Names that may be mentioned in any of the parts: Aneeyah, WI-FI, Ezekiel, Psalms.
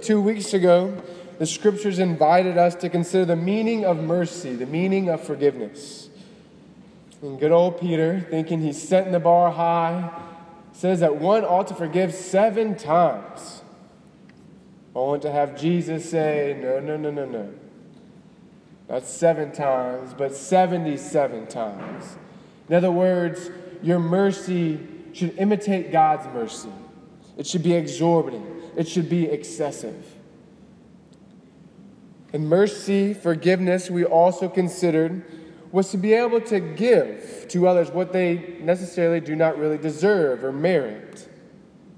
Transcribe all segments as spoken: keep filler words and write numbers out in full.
Two weeks ago, the scriptures invited us to consider the meaning of mercy, the meaning of forgiveness. And good old Peter, thinking he's setting the bar high, says that one ought to forgive seven times. I want to have Jesus say, no, no, no, no, no. Not seven times, but seventy-seven times. In other words, your mercy should imitate God's mercy. It should be exorbitant. It should be excessive. And mercy, forgiveness, we also considered, was to be able to give to others what they necessarily do not really deserve or merit.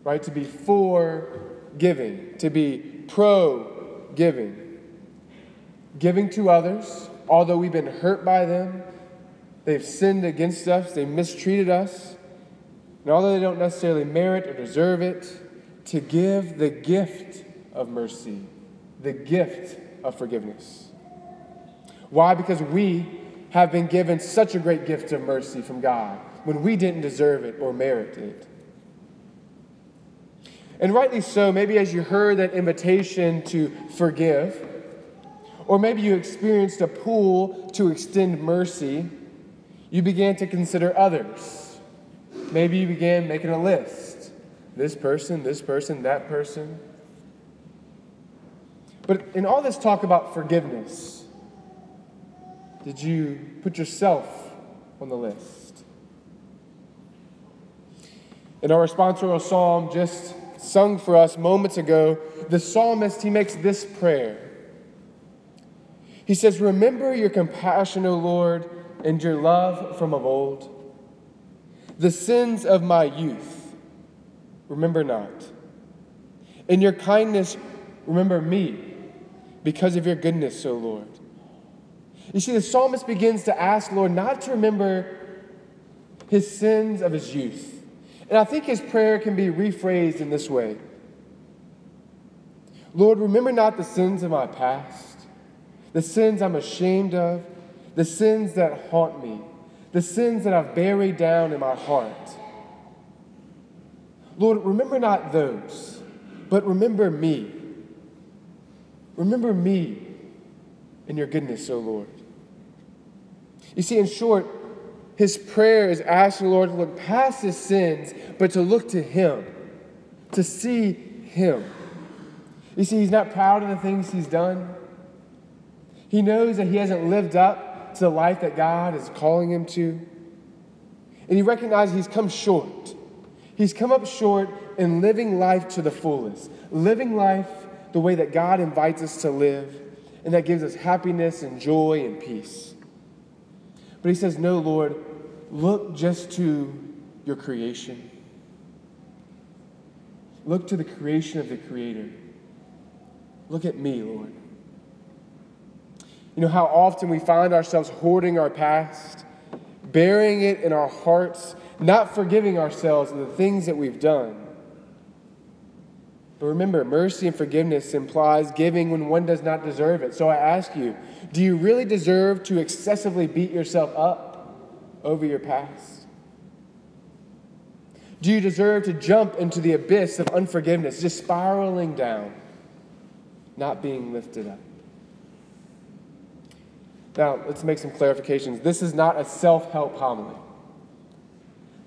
Right? To be forgiving. To be pro-giving. Giving to others, although we've been hurt by them, they've sinned against us, they mistreated us, and although they don't necessarily merit or deserve it, to give the gift of mercy, the gift of forgiveness. Why? Because we have been given such a great gift of mercy from God when we didn't deserve it or merit it. And rightly so, maybe as you heard that invitation to forgive, or maybe you experienced a pull to extend mercy, you began to consider others. Maybe you began making a list. This person, this person, that person. But in all this talk about forgiveness, did you put yourself on the list? In our responsorial psalm just sung for us moments ago, the psalmist, he makes this prayer. He says, remember your compassion, O Lord, and your love from of old. The sins of my youth, remember not. In your kindness, remember me, because of your goodness, O Lord. You see, the psalmist begins to ask, Lord, not to remember his sins of his youth. And I think his prayer can be rephrased in this way. Lord, remember not the sins of my past. The sins I'm ashamed of, the sins that haunt me, the sins that I've buried down in my heart. Lord, remember not those, but remember me. Remember me in your goodness, O Lord. You see, in short, his prayer is asking the Lord to look past his sins, but to look to him, to see him. You see, he's not proud of the things he's done. He knows that he hasn't lived up to the life that God is calling him to. And he recognizes he's come short. He's come up short in living life to the fullest. Living life the way that God invites us to live. And that gives us happiness and joy and peace. But he says, no, Lord, look just to your creation. Look to the creation of the Creator. Look at me, Lord. You know how often we find ourselves hoarding our past, burying it in our hearts, not forgiving ourselves of the things that we've done. But remember, mercy and forgiveness implies giving when one does not deserve it. So I ask you, do you really deserve to excessively beat yourself up over your past? Do you deserve to jump into the abyss of unforgiveness, just spiraling down, not being lifted up? Now, let's make some clarifications. This is not a self-help homily.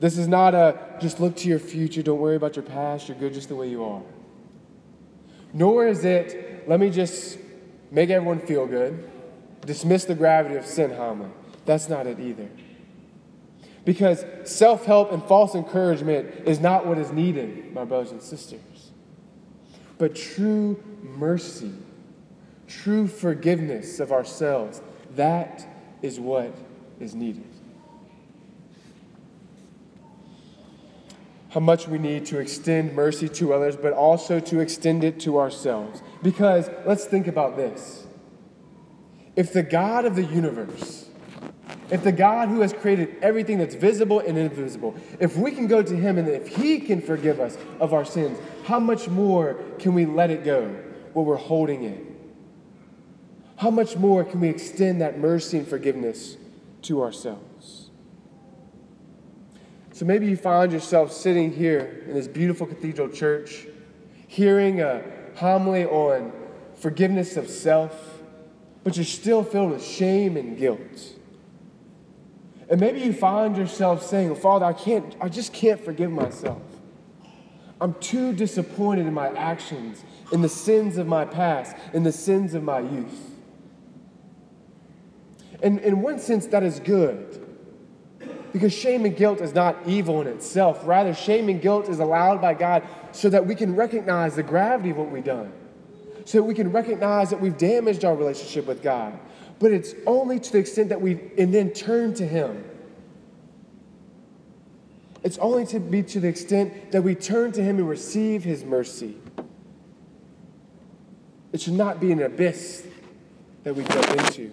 This is not a, just look to your future, don't worry about your past, you're good just the way you are. Nor is it, let me just make everyone feel good, dismiss the gravity of sin homily. That's not it either. Because self-help and false encouragement is not what is needed, my brothers and sisters. But true mercy, true forgiveness of ourselves, that is what is needed. How much we need to extend mercy to others, but also to extend it to ourselves. Because let's think about this. If the God of the universe, if the God who has created everything that's visible and invisible, if we can go to him and if he can forgive us of our sins, how much more can we let it go when we're holding it? How much more can we extend that mercy and forgiveness to ourselves? So maybe you find yourself sitting here in this beautiful cathedral church, hearing a, homily on forgiveness of self, but you're still filled with shame and guilt. And maybe you find yourself saying, Father, I can't, I just can't forgive myself. I'm too disappointed in my actions, in the sins of my past, in the sins of my youth. And in one sense, that is good, because shame and guilt is not evil in itself. Rather, shame and guilt is allowed by God so that we can recognize the gravity of what we've done, so that we can recognize that we've damaged our relationship with God. But it's only to the extent that we and then turn to Him. It's only to be to the extent that we turn to Him and receive His mercy. It should not be an abyss that we jump into.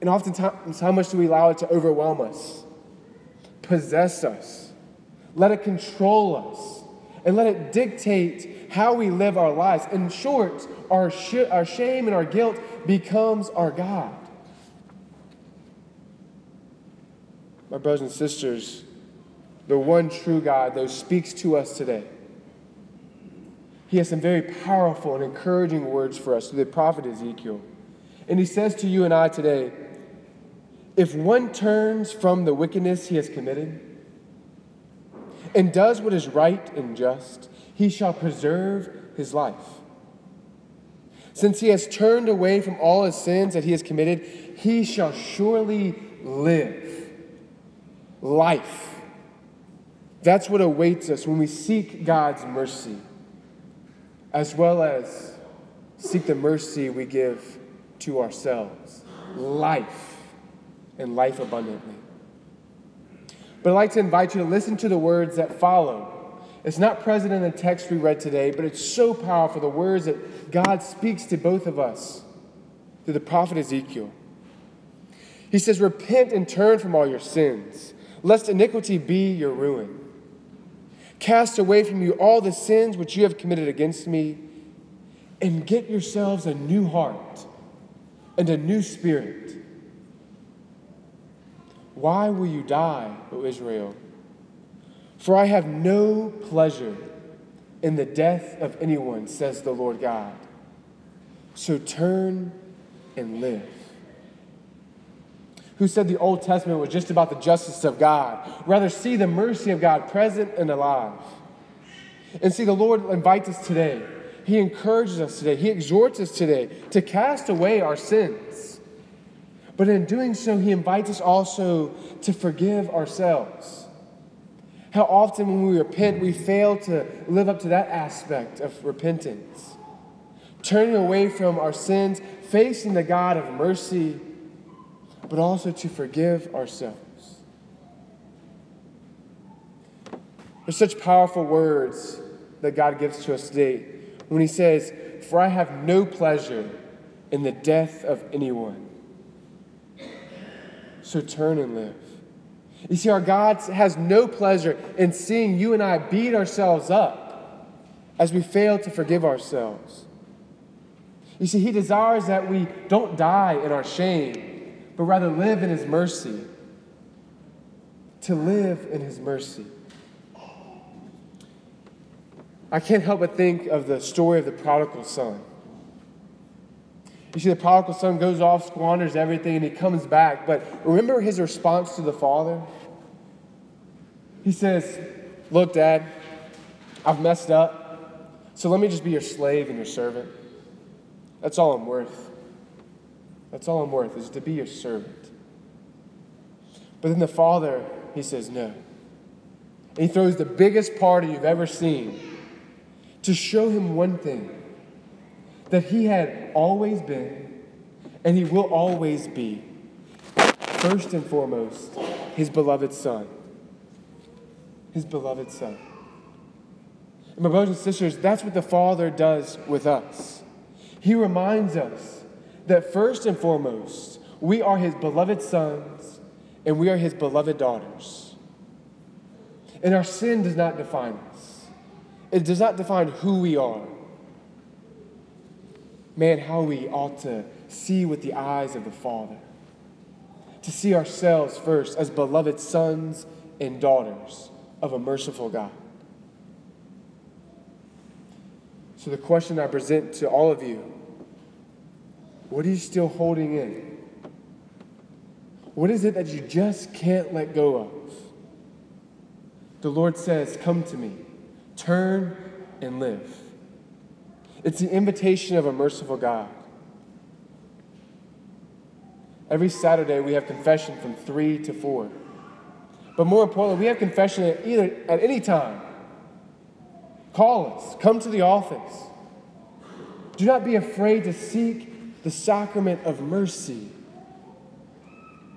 And oftentimes, how much do we allow it to overwhelm us, possess us, let it control us, and let it dictate how we live our lives? In short, our, sh- our shame and our guilt becomes our God. My brothers and sisters, the one true God, though, speaks to us today. He has some very powerful and encouraging words for us through the prophet Ezekiel. And he says to you and I today, if one turns from the wickedness he has committed and does what is right and just, he shall preserve his life. Since he has turned away from all his sins that he has committed, he shall surely live. Life. That's what awaits us when we seek God's mercy, as well as seek the mercy we give to ourselves. Life, and life abundantly. But I'd like to invite you to listen to the words that follow. It's not present in the text we read today, but it's so powerful, the words that God speaks to both of us through the prophet Ezekiel. He says, repent and turn from all your sins, lest iniquity be your ruin. Cast away from you all the sins which you have committed against me, and get yourselves a new heart and a new spirit. Why will you die, O Israel? For I have no pleasure in the death of anyone, says the Lord God. So turn and live. Who said the Old Testament was just about the justice of God. Rather, see the mercy of God present and alive. And see, the Lord invites us today. He encourages us today. He exhorts us today to cast away our sins. But in doing so, He invites us also to forgive ourselves. How often when we repent, we fail to live up to that aspect of repentance. Turning away from our sins, facing the God of mercy, but also to forgive ourselves. There's such powerful words that God gives to us today when He says, for I have no pleasure in the death of anyone. So turn and live. You see, our God has no pleasure in seeing you and I beat ourselves up as we fail to forgive ourselves. You see, He desires that we don't die in our shame, but rather live in His mercy. To live in His mercy. I can't help but think of the story of the prodigal son. You see, the prodigal son goes off, squanders everything, and he comes back. But remember his response to the father? He says, look, Dad, I've messed up, so let me just be your slave and your servant. That's all I'm worth. That's all I'm worth, is to be your servant. But then the father, he says no. And he throws the biggest party you've ever seen to show him one thing, that he had always been and he will always be, first and foremost, his beloved son. His beloved son. And my brothers and sisters, that's what the Father does with us. He reminds us that first and foremost, we are His beloved sons and we are His beloved daughters. And our sin does not define us. It does not define who we are. Man, how we ought to see with the eyes of the Father. To see ourselves first as beloved sons and daughters of a merciful God. So the question I present to all of you, what are you still holding in? What is it that you just can't let go of? The Lord says, come to me, turn and live. It's the invitation of a merciful God. Every Saturday we have confession from three to four. But more importantly, we have confession at, either, at any time. Call us. Come to the office. Do not be afraid to seek the sacrament of mercy.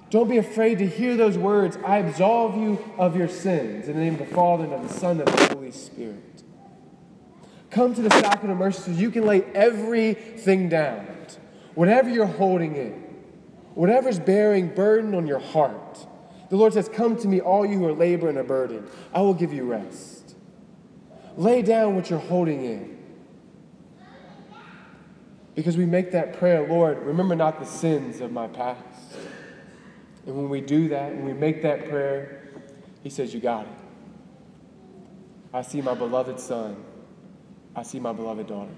Don't be afraid to hear those words, I absolve you of your sins. In the name of the Father, and of the Son, and of the Holy Spirit. Come to the sacrament of mercy so you can lay everything down. Whatever you're holding in. Whatever's bearing burden on your heart. The Lord says, come to me, all you who are laboring and are burdened. I will give you rest. Lay down what you're holding in. Because we make that prayer, Lord, remember not the sins of my past. And when we do that, when we make that prayer, he says, you got it. I see my beloved son. I see my beloved daughter.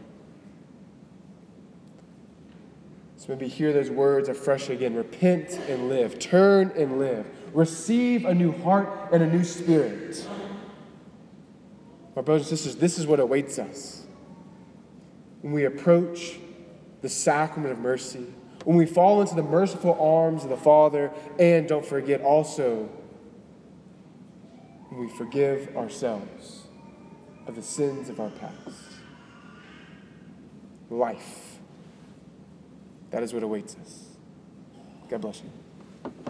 So maybe hear those words afresh again. Repent and live. Turn and live. Receive a new heart and a new spirit. My brothers and sisters, this is what awaits us. When we approach the sacrament of mercy, when we fall into the merciful arms of the Father, and don't forget also, when we forgive ourselves of the sins of our past. Life. That is what awaits us. God bless you.